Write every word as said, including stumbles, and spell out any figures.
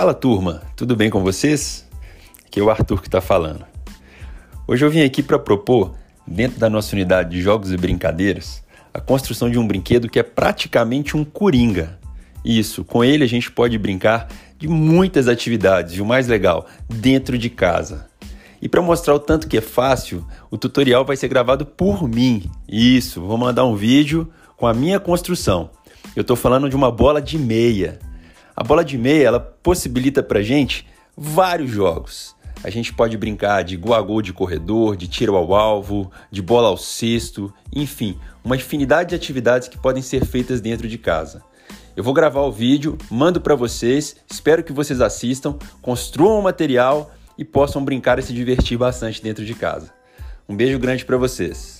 Fala turma, tudo bem com vocês? Aqui é o Arthur que está falando. Hoje eu vim aqui para propor, dentro da nossa unidade de jogos e brincadeiras, a construção de um brinquedo que é praticamente um coringa. Isso, com ele a gente pode brincar de muitas atividades, e o mais legal, dentro de casa. E para mostrar o tanto que é fácil, o tutorial vai ser gravado por mim. Isso, vou mandar um vídeo com a minha construção. Eu estou falando de uma bola de meia. A bola de meia, ela possibilita pra gente vários jogos. A gente pode brincar de gol a gol de corredor, de tiro ao alvo, de bola ao cesto, enfim, uma infinidade de atividades que podem ser feitas dentro de casa. Eu vou gravar o vídeo, mando pra vocês, espero que vocês assistam, construam o material e possam brincar e se divertir bastante dentro de casa. Um beijo grande pra vocês.